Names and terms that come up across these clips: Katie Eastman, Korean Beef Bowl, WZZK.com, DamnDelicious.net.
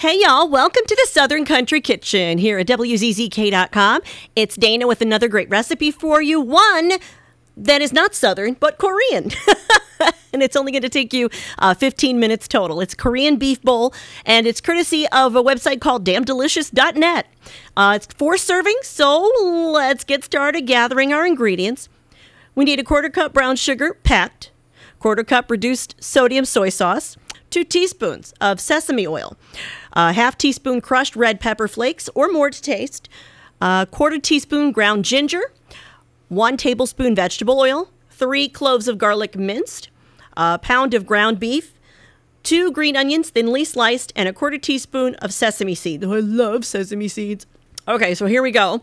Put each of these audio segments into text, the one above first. Hey, y'all. Welcome to the Southern Country Kitchen here at WZZK.com. It's Dana with another great recipe for you. One that is not Southern, but Korean. And it's only going to take you 15 minutes total. It's Korean Beef Bowl, and it's courtesy of a website called DamnDelicious.net. It's 4 servings, so let's get started gathering our ingredients. We need a 1/4 cup brown sugar, packed, 1/4 cup reduced sodium soy sauce, 2 teaspoons of sesame oil, 1/2 teaspoon crushed red pepper flakes or more to taste, 1/4 teaspoon ground ginger, 1 tablespoon vegetable oil, 3 cloves of garlic minced, 1 pound of ground beef, 2 green onions thinly sliced, and 1/4 teaspoon of sesame seeds. Oh, I love sesame seeds. Okay, so here we go.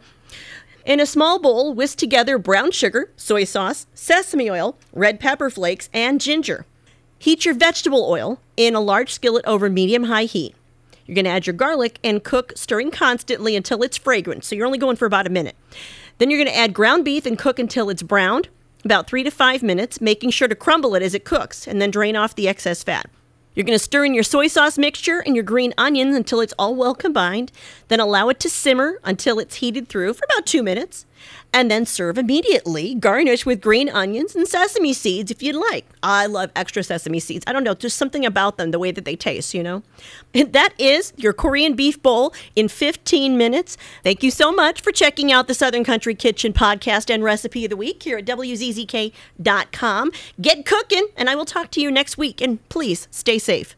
In a small bowl, whisk together brown sugar, soy sauce, sesame oil, red pepper flakes, and ginger. Heat your vegetable oil in a large skillet over medium-high heat. You're going to add your garlic and cook, stirring constantly until it's fragrant. So you're only going for about a minute. Then you're going to add ground beef and cook until it's browned, about 3 to 5 minutes, making sure to crumble it as it cooks, and then drain off the excess fat. You're going to stir in your soy sauce mixture and your green onions until it's all well combined. Then allow it to simmer until it's heated through for about 2 minutes. And then serve immediately. Garnish with green onions and sesame seeds if you'd like. I love extra sesame seeds. I don't know, just something about them, the way that they taste, you know. And that is your Korean Beef Bowl in 15 minutes. Thank you so much for checking out the Southern Country Kitchen podcast and recipe of the week here at WZZK.com. Get cooking, and I will talk to you next week. And please stay safe.